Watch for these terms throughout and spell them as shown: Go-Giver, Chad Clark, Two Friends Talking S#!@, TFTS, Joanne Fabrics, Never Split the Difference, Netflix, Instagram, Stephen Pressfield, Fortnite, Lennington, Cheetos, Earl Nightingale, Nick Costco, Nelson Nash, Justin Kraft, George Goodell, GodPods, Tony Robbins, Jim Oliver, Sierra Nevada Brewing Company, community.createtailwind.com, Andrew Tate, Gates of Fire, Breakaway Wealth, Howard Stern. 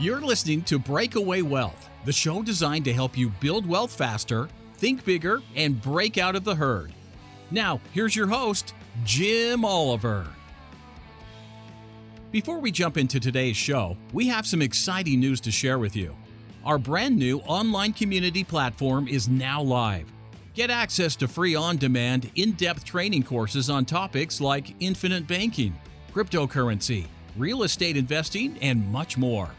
You're listening to Breakaway Wealth, the show designed to help you build wealth faster, think bigger, and break out of the herd. Now, here's your host, Jim Oliver. Before we jump into today's show, we have some exciting news to share with you. Our brand new online community platform is now live. Get access to free on-demand, in-depth training courses on topics like infinite banking, cryptocurrency, real estate investing, and much more.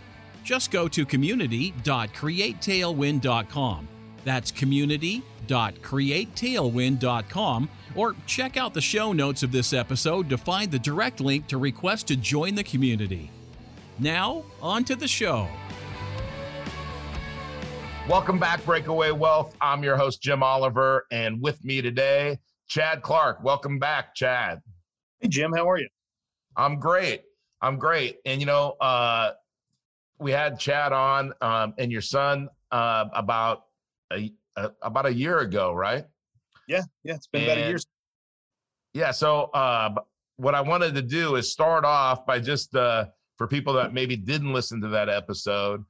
Just go to community.createtailwind.com. That's community.createtailwind.com, or check out the show notes of this episode to find the direct link to request to join the community. Now, on to the show. Welcome back, Breakaway Wealth. I'm your host, Jim Oliver, and with me today, Chad Clark. Welcome back, Chad. Hey, Jim, how are you? I'm great. And, you know, we had Chad on and your son about a year ago, right? Yeah, it's been about a year. Yeah, so what I wanted to do is start off by just, for people that maybe didn't listen to that episode,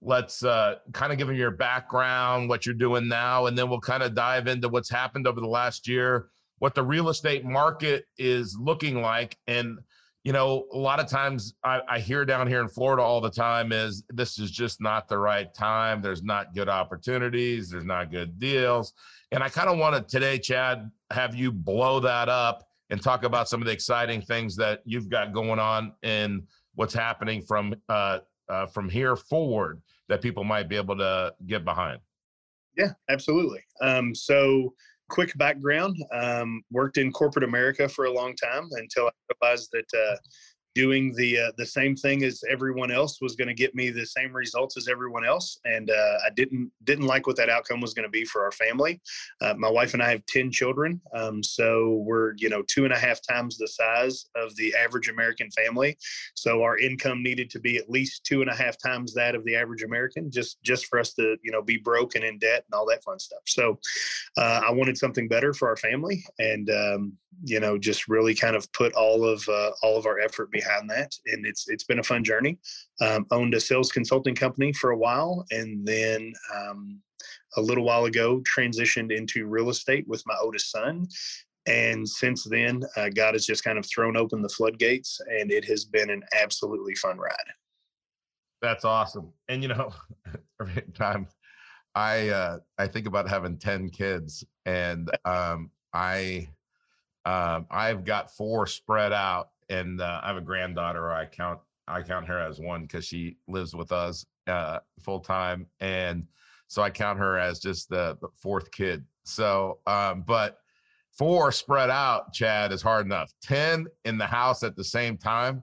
let's kind of give them your background, what you're doing now, and then we'll kind of dive into what's happened over the last year, what the real estate market is looking like. And, you know, a lot of times I hear down here in Florida all the time is this is just not the right time. There's not good opportunities. There's not good deals. And I kind of want to today, Chad, have you blow that up and talk about some of the exciting things that you've got going on and what's happening from here forward that people might be able to get behind. Yeah, absolutely. So quick background, worked in corporate America for a long time until I realized that doing the same thing as everyone else was going to get me the same results as everyone else. And I didn't like what that outcome was going to be for our family. My wife and I have 10 children. So we're, you know, 2.5 times the size of the average American family. So our income needed to be at least 2.5 times that of the average American, just for us to, you know, be broke and in debt and all that fun stuff. So I wanted something better for our family, and, you know, just really kind of put all of our effort behind that. And it's been a fun journey. Owned a sales consulting company for a while. And then a little while ago, transitioned into real estate with my oldest son. And since then, God has just kind of thrown open the floodgates, and it has been an absolutely fun ride. That's awesome. And, you know, every time I think about having 10 kids, and I've got 4 spread out, and I have a granddaughter. I count her as one because she lives with us full time, and so I count her as just the 4th kid. So, but 4 spread out, Chad, is hard enough. 10 in the house at the same time.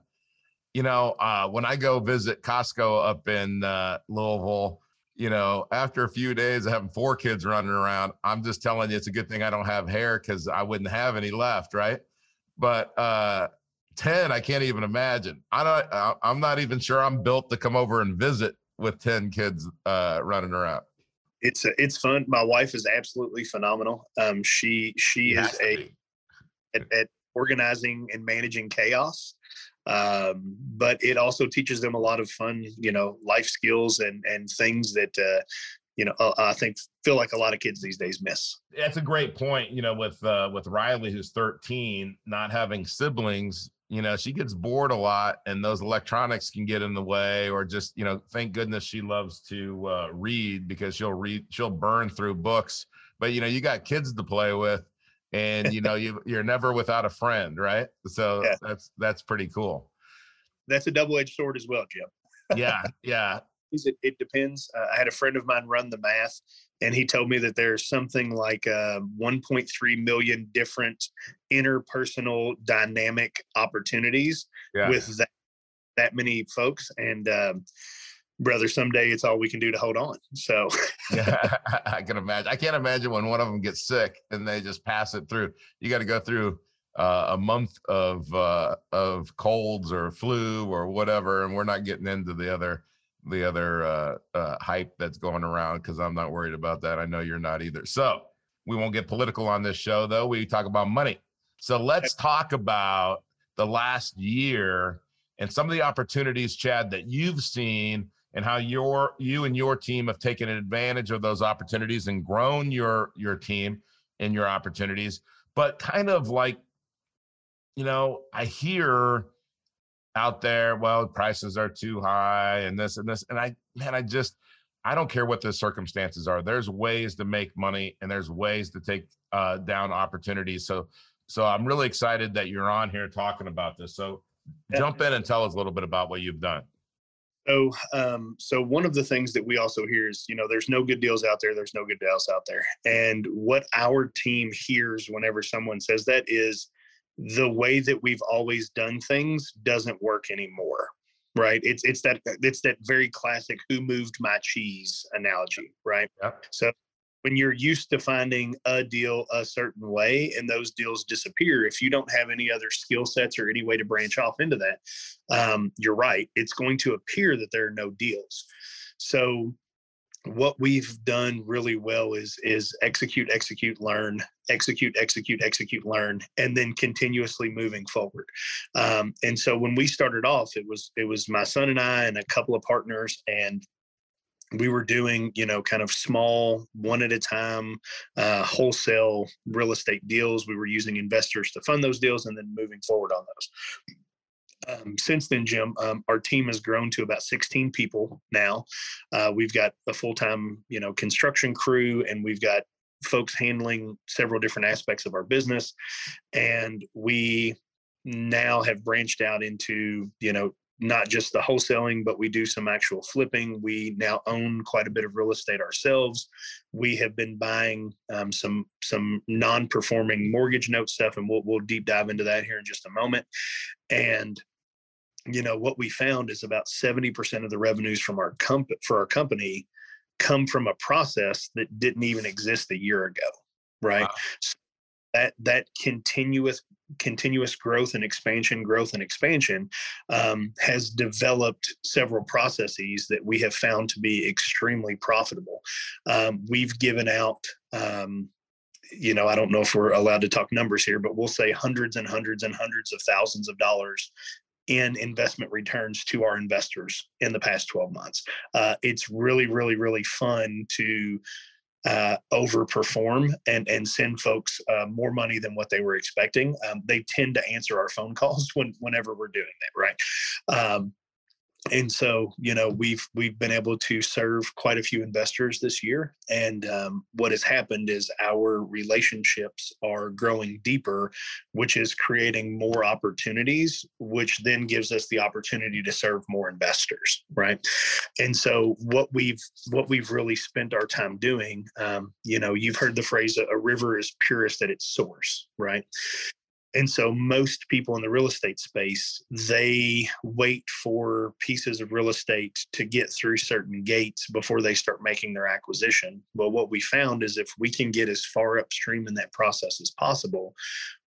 You know, when I go visit Costco up in Louisville, you know, after a few days of having 4 kids running around, I'm just telling you, it's a good thing I don't have hair because I wouldn't have any left, right? But 10, I can't even imagine. I'm not even sure I'm built to come over and visit with 10 kids running around. It's fun. My wife is absolutely phenomenal. She is at organizing and managing chaos. But it also teaches them a lot of fun, you know, life skills and things that, you know, I think feel like a lot of kids these days miss. That's a great point. You know, with Riley, who's 13, not having siblings, you know, she gets bored a lot, and those electronics can get in the way, or just, you know, thank goodness she loves to read, because she'll burn through books, but you know, you got kids to play with. And, you know, you're never without a friend, right? So yeah. That's pretty cool. That's a double-edged sword as well, Jim. Yeah. It depends. I had a friend of mine run the math, and he told me that there's something like 1.3 million different interpersonal dynamic opportunities with that many folks. And, brother, someday it's all we can do to hold on. So yeah, I can imagine. I can't imagine when one of them gets sick and they just pass it through. You got to go through a month of colds or flu or whatever, and we're not getting into the other hype that's going around, because I'm not worried about that. I know you're not either. So we won't get political on this show, though. We talk about money. So let's talk about the last year and some of the opportunities, Chad, that you've seen and how you and your team have taken advantage of those opportunities and grown your team and your opportunities. But kind of like, you know, I hear out there, well, prices are too high and this and this. And I don't care what the circumstances are. There's ways to make money and there's ways to take down opportunities. So I'm really excited that you're on here talking about this. So jump in and tell us a little bit about what you've done. So one of the things that we also hear is, you know, there's no good deals out there. There's no good deals out there. And what our team hears whenever someone says that is the way that we've always done things doesn't work anymore. Right. It's that very classic who moved my cheese analogy. Right. Yep. So when you're used to finding a deal a certain way and those deals disappear, if you don't have any other skill sets or any way to branch off into that, you're right. It's going to appear that there are no deals. So what we've done really well is execute, execute, learn, execute, execute, execute, learn, and then continuously moving forward. And so when we started off, it was my son and I and a couple of partners, and we were doing, you know, kind of small, one at a time, wholesale real estate deals. We were using investors to fund those deals and then moving forward on those. Since then, Jim, our team has grown to about 16 people now. We've got a full-time, you know, construction crew, and we've got folks handling several different aspects of our business. And we now have branched out into, you know, not just the wholesaling, but we do some actual flipping. We now own quite a bit of real estate ourselves. We have been buying some non-performing mortgage note stuff, and we'll deep dive into that here in just a moment. And you know what we found is about 70% of the revenues from our company come from a process that didn't even exist a year ago, right? Wow. So that continuous growth and expansion, has developed several processes that we have found to be extremely profitable. We've given out, you know, I don't know if we're allowed to talk numbers here, but we'll say hundreds and hundreds and hundreds of thousands of dollars in investment returns to our investors in the past 12 months. It's really, really, really fun to overperform and send folks more money than what they were expecting. They tend to answer our phone calls whenever we're doing that, right? And so, you know, we've been able to serve quite a few investors this year. And what has happened is our relationships are growing deeper, which is creating more opportunities, which then gives us the opportunity to serve more investors, right? And so what we've really spent our time doing, you know, you've heard the phrase, a river is purest at its source, right? And so most people in the real estate space, they wait for pieces of real estate to get through certain gates before they start making their acquisition. But what we found is if we can get as far upstream in that process as possible,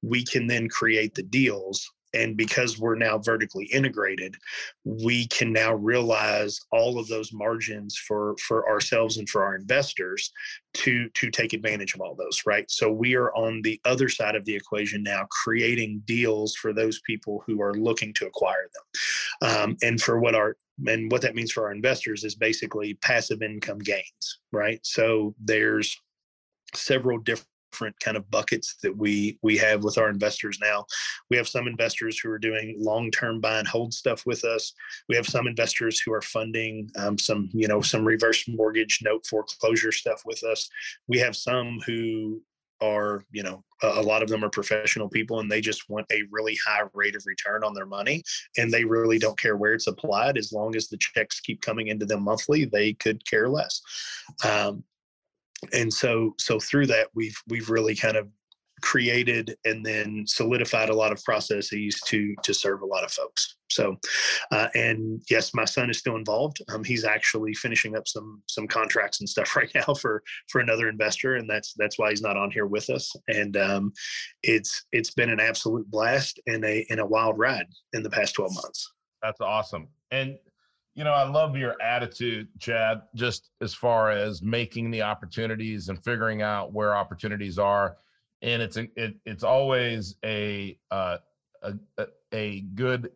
we can then create the deals. And because we're now vertically integrated, we can now realize all of those margins for ourselves and for our investors to take advantage of all those, right? So we are on the other side of the equation now, creating deals for those people who are looking to acquire them. And what that means for our investors is basically passive income gains, right? So there's several different kind of buckets that we have with our investors now. We have some investors who are doing long-term buy and hold stuff with us. We have some investors who are funding some reverse mortgage note foreclosure stuff with us. We have some who are, you know, a lot of them are professional people and they just want a really high rate of return on their money. And they really don't care where it's applied. As long as the checks keep coming into them monthly, they could care less. And so through that, we've really kind of created and then solidified a lot of processes to serve a lot of folks. So, and yes, my son is still involved. He's actually finishing up some contracts and stuff right now for another investor. And that's why he's not on here with us. And, it's been an absolute blast and a wild ride in the past 12 months. That's awesome. And, you know, I love your attitude, Chad, just as far as making the opportunities and figuring out where opportunities are. And it's always a good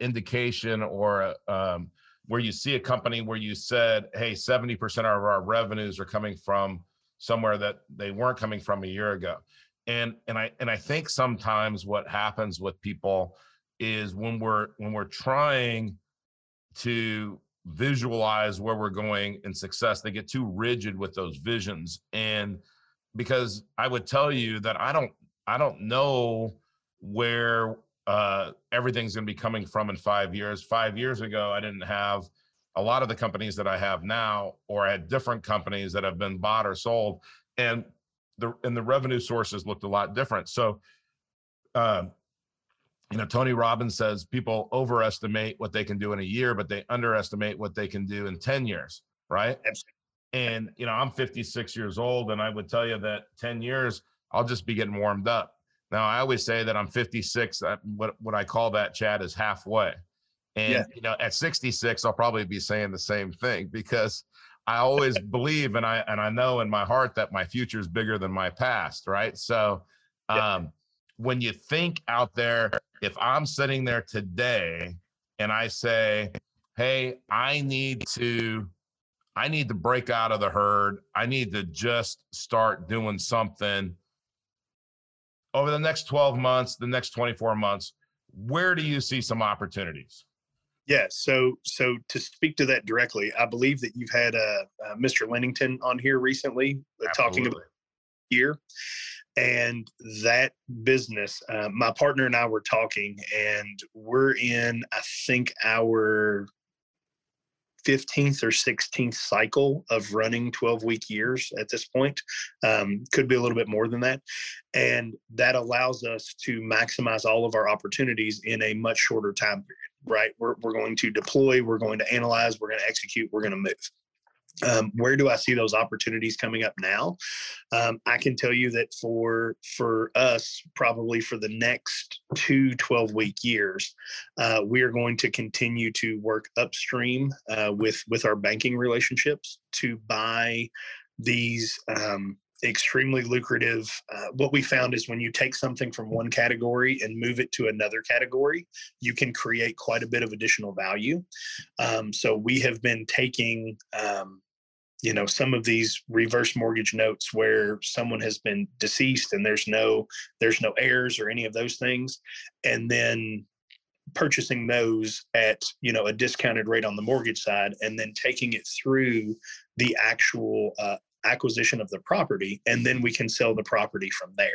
indication or where you see a company where you said, hey, 70% of our revenues are coming from somewhere that they weren't coming from a year ago. And I think sometimes what happens with people is when we're trying to visualize where we're going in success, they get too rigid with those visions. And because I would tell you that I don't know where everything's going to be coming from in 5 years. 5 years ago, I didn't have a lot of the companies that I have now, or I had different companies that have been bought or sold, and the revenue sources looked a lot different. So, Tony Robbins says people overestimate what they can do in a year, but they underestimate what they can do in 10 years, right? Absolutely. And, I'm 56 years old, and I would tell you that 10 years, I'll just be getting warmed up. Now, I always say that I'm 56. What I call that, Chad, is halfway. And, at 66, I'll probably be saying the same thing, because I always believe, and I know in my heart that my future is bigger than my past, right? So when you think out there, if I'm sitting there today and I say, hey, I need to break out of the herd. I need to just start doing something over the next 12 months, the next 24 months, where do you see some opportunities? Yeah. So to speak to that directly, I believe that you've had Mr. Lennington on here recently talking about here, and that business, my partner and I were talking, and we're in, I think, our 15th or 16th cycle of running 12-week years at this point, could be a little bit more than that. And that allows us to maximize all of our opportunities in a much shorter time period, right? We're going to deploy, we're going to analyze, we're going to execute, we're going to move. Where do I see those opportunities coming up now? I can tell you that for us, probably for the next two 12-week years, we are going to continue to work upstream with our banking relationships to buy these extremely lucrative. What we found is when you take something from one category and move it to another category, you can create quite a bit of additional value. So we have been taking, some of these reverse mortgage notes where someone has been deceased and there's no heirs or any of those things, and then purchasing those at, a discounted rate on the mortgage side, and then taking it through the actual acquisition of the property, and then we can sell the property from there.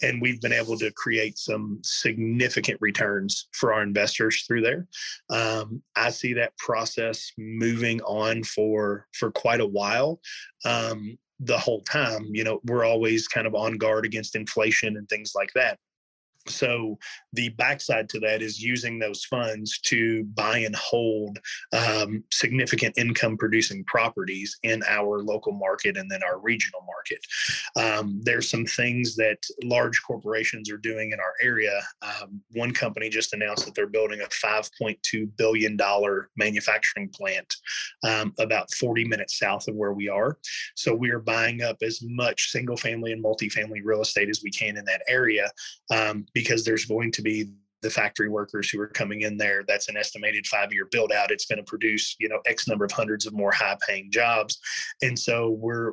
And we've been able to create some significant returns for our investors through there. I see that process moving on for quite a while. The whole time, we're always kind of on guard against inflation and things like that. So the backside to that is using those funds to buy and hold significant income-producing properties in our local market and then our regional market. There's some things that large corporations are doing in our area. One company just announced that they're building a $5.2 billion manufacturing plant about 40 minutes south of where we are. So we are buying up as much single-family and multifamily real estate as we can in that area, because there's going to be the factory workers who are coming in there. That's an estimated 5-year build out. It's going to produce, X number of hundreds of more high paying jobs. And so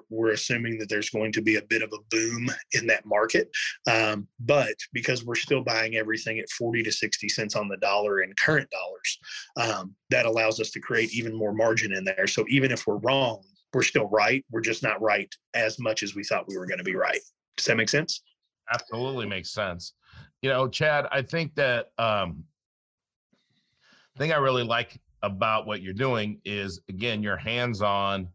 we're assuming that there's going to be a bit of a boom in that market. But because we're still buying everything at 40 to 60 cents on the dollar in current dollars, that allows us to create even more margin in there. So even if we're wrong, we're still right. We're just not right as much as we thought we were going to be right. Does that make sense? Absolutely makes sense. Chad, I think that thing I really like about what you're doing is, again, you're hands-on.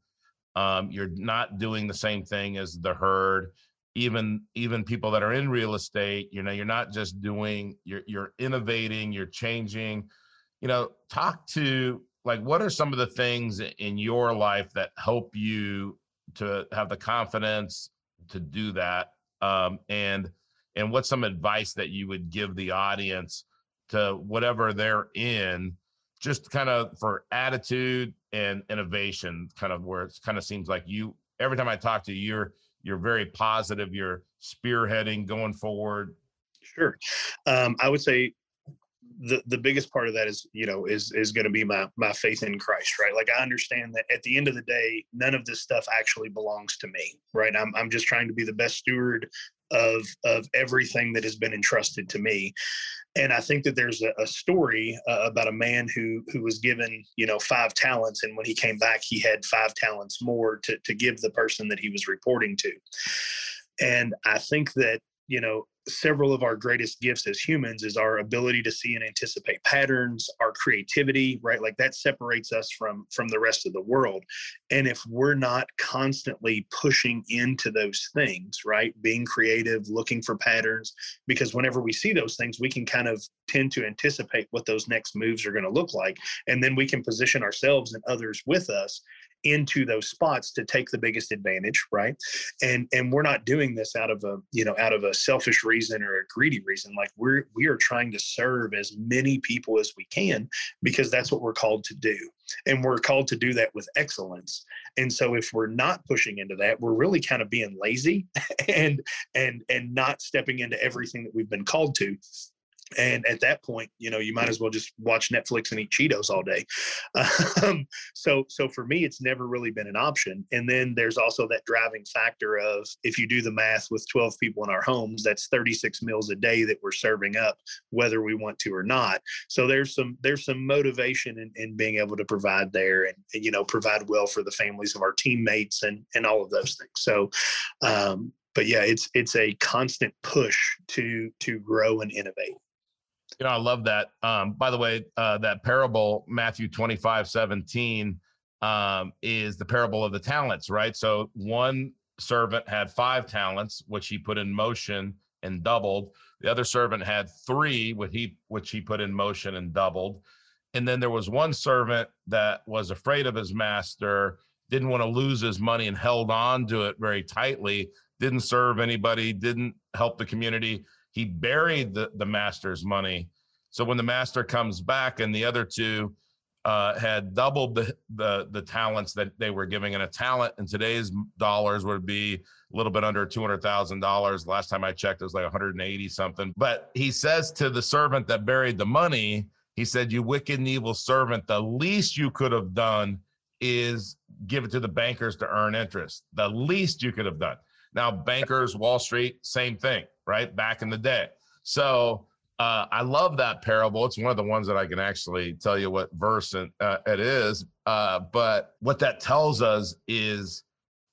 You're not doing the same thing as the herd. Even people that are in real estate, you're not just doing. You're innovating. You're changing. Talk to, like, what are some of the things in your life that help you to have the confidence to do that? And what's some advice that you would give the audience to whatever they're in, just kind of for attitude and innovation, kind of where it kind of seems like you, every time I talk to you, you're very positive, you're spearheading, going forward. Sure. I would say the biggest part of that is, you know, is going to be my faith in Christ, right? Like, I understand that at the end of the day, none of this stuff actually belongs to me, right? I'm just trying to be the best steward of everything that has been entrusted to me. And I think that there's a story about a man who was given, you know, 5 talents. And when he came back, he had 5 talents more to give the person that he was reporting to. And I think that, you know, several of our greatest gifts as humans is our ability to see and anticipate patterns, our creativity, right? Like, that separates us from the rest of the world. And if we're not constantly pushing into those things, right? Being creative, looking for patterns, because whenever we see those things, we can kind of tend to anticipate what those next moves are going to look like. And then we can position ourselves and others with us into those spots to take the biggest advantage, right? And we're not doing this out of a selfish reason or a greedy reason. Like, we are trying to serve as many people as we can, because that's what we're called to do. And we're called to do that with excellence. And so if we're not pushing into that, we're really kind of being lazy and not stepping into everything that we've been called to. And at that point, you know, you might as well just watch Netflix and eat Cheetos all day. So for me, it's never really been an option. And then there's also that driving factor of, if you do the math, with 12 people in our homes, that's 36 meals a day that we're serving up, whether we want to or not. So there's some motivation in being able to provide there and, you know, provide well for the families of our teammates and all of those things. So, but yeah, it's a constant push to grow and innovate. You know, I love that. By the way, that parable, Matthew 25:17, is the parable of the talents, right? So one servant had 5 talents, which he put in motion and doubled. The other servant had 3, which he put in motion and doubled. And then there was one servant that was afraid of his master, didn't want to lose his money, and held on to it very tightly, didn't serve anybody, didn't help the community. He buried the master's money. So when the master comes back, and the other two had doubled the talents that they were giving, and a talent in today's dollars would be a little bit under $200,000. Last time I checked, it was like 180 something. But he says to the servant that buried the money, he said, "You wicked and evil servant, the least you could have done is give it to the bankers to earn interest. The least you could have done." Now, bankers, Wall Street, same thing, right? Back in the day. So I love that parable. It's one of the ones that I can actually tell you what verse it is. But what that tells us is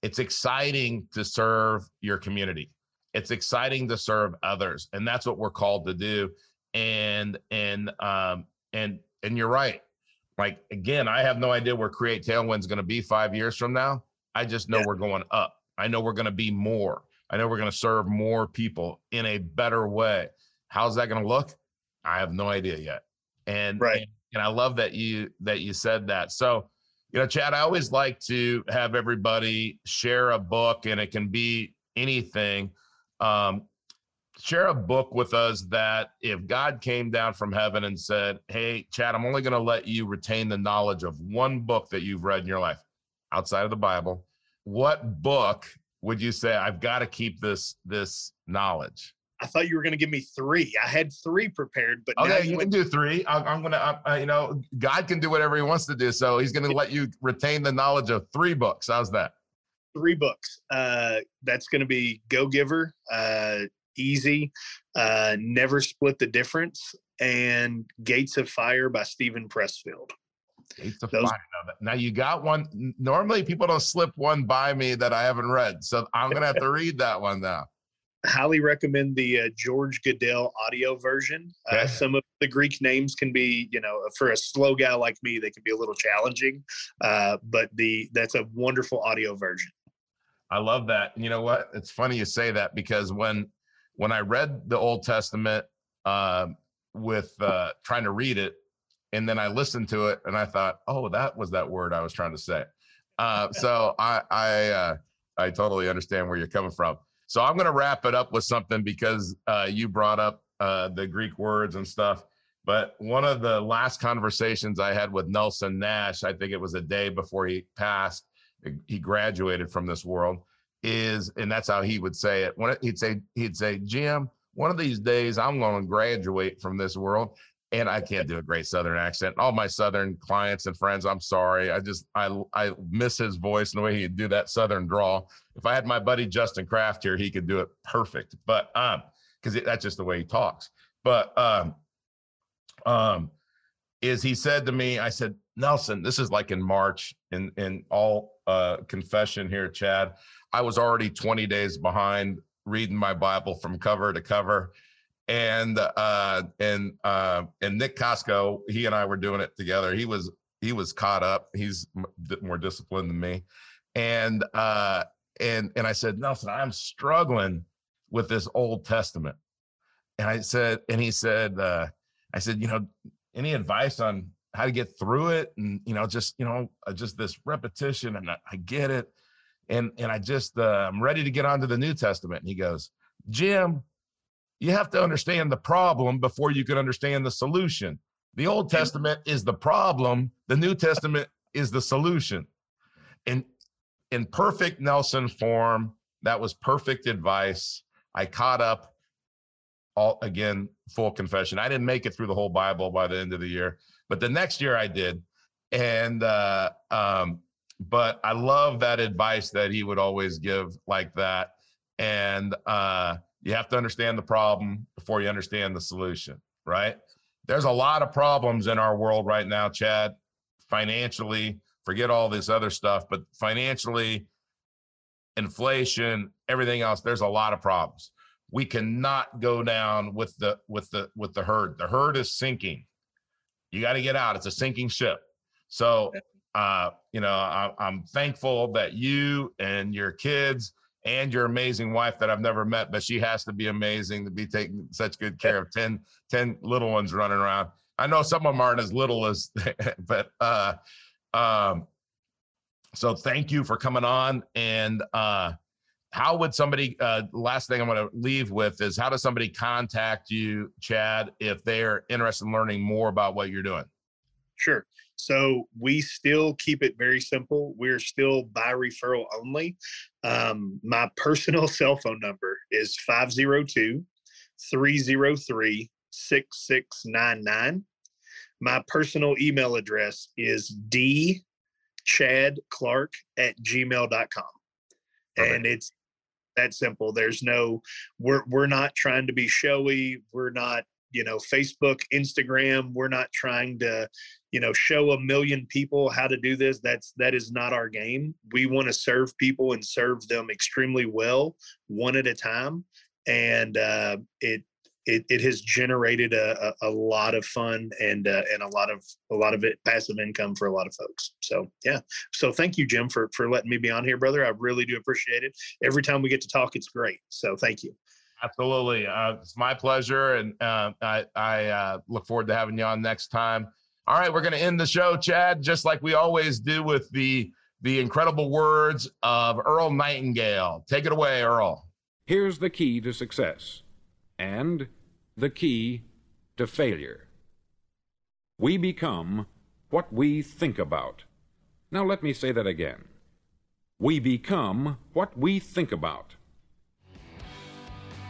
it's exciting to serve your community. It's exciting to serve others. And that's what we're called to do. And you're right. Like, again, I have no idea where Create Tailwind's going to be 5 years from now. I just know we're going up. I know we're going to be more. I know we're going to serve more people in a better way. How's that going to look? I have no idea yet. And, right. And I love that you said that. So, you know, Chad, I always like to have everybody share a book, and it can be anything. Share a book with us that if God came down from heaven and said, "Hey, Chad, I'm only going to let you retain the knowledge of one book that you've read in your life outside of the Bible," what book would you say, "I've got to keep this knowledge"? I thought you were going to give me 3. I had 3 prepared, but okay, now you can do 3. I'm going to, you know, God can do whatever He wants to do, so He's going to let you retain the knowledge of 3 books. How's that? 3 books. That's going to be Go-Giver, Easy, Never Split the Difference, and Gates of Fire by Stephen Pressfield. Now you got one. Normally people don't slip one by me that I haven't read, so I'm going to have to read that one now. Highly recommend the George Goodell audio version. Some of the Greek names can be, you know, for a slow guy like me, they can be a little challenging, but that's a wonderful audio version. I love that. You know what? It's funny you say that, because when I read the Old Testament with trying to read it, and then I listened to it, and I thought, "Oh, that was that word I was trying to say." So I totally understand where you're coming from. So I'm going to wrap it up with something, because you brought up the Greek words and stuff. But one of the last conversations I had with Nelson Nash, I think it was a day before he passed, he graduated from this world, and that's how he would say it. He'd say, "Jim, one of these days I'm going to graduate from this world." And I can't do a great Southern accent. All my Southern clients and friends, I'm sorry. I miss his voice and the way he'd do that Southern drawl. If I had my buddy Justin Kraft here, he could do it perfect. But because that's just the way he talks. But is he said to me, I said, Nelson, this is like in March, in all confession here, Chad, I was already 20 days behind reading my Bible from cover to cover. And Nick Costco, he and I were doing it together. He was caught up. He's more disciplined than me. And I said, Nelson, I'm struggling with this Old Testament. And I said, you know, any advice on how to get through it? And, you know, just this repetition, and I get it. And I just, I'm ready to get onto the New Testament. And he goes, Jim, you have to understand the problem before you can understand the solution. The Old Testament is the problem. The New Testament is the solution. And in perfect Nelson form, that was perfect advice. I caught up. All, again, full confession, I didn't make it through the whole Bible by the end of the year, but the next year I did. And, but I love that advice that he would always give like that. And, you have to understand the problem before you understand the solution, right? There's a lot of problems in our world right now, Chad, financially, forget all this other stuff, but financially, inflation, everything else, there's a lot of problems. We cannot go down with the herd. The herd is sinking. You got to get out. It's a sinking ship. So, you know, I'm thankful that you and your kids and your amazing wife that I've never met, but she has to be amazing to be taking such good care of 10 little ones running around. I know some of them aren't as little as, but, so thank you for coming on. And, how would somebody, last thing I'm going to leave with is, how does somebody contact you, Chad, if they're interested in learning more about what you're doing? Sure. So we still keep it very simple. We're still by referral only. My personal cell phone number is 502-303-6699. My personal email address is dchadclark@gmail.com. And it's that simple. There's no, we're not trying to be showy. We're not, you know, Facebook, Instagram. We're not trying to, you know, show a million people how to do this. That is not our game. We want to serve people and serve them extremely well, one at a time. And it has generated a lot of fun and a lot of it, passive income for a lot of folks. So, yeah. So thank you, Jim, for letting me be on here, brother. I really do appreciate it. Every time we get to talk, it's great. So thank you. Absolutely. It's my pleasure. And I look forward to having you on next time. All right. We're going to end the show, Chad, just like we always do, with the incredible words of Earl Nightingale. Take it away, Earl. Here's the key to success. And the key to failure. We become what we think about. Now let me say that again. We become what we think about.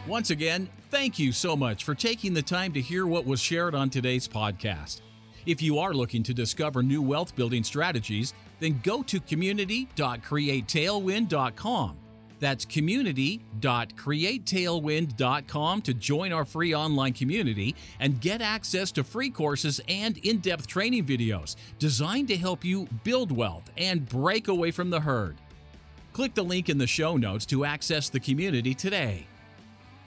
Once again, thank you so much for taking the time to hear what was shared on today's podcast. If you are looking to discover new wealth building strategies, then go to community.createtailwind.com. That's community.createtailwind.com to join our free online community and get access to free courses and in-depth training videos designed to help you build wealth and break away from the herd. Click the link in the show notes to access the community today.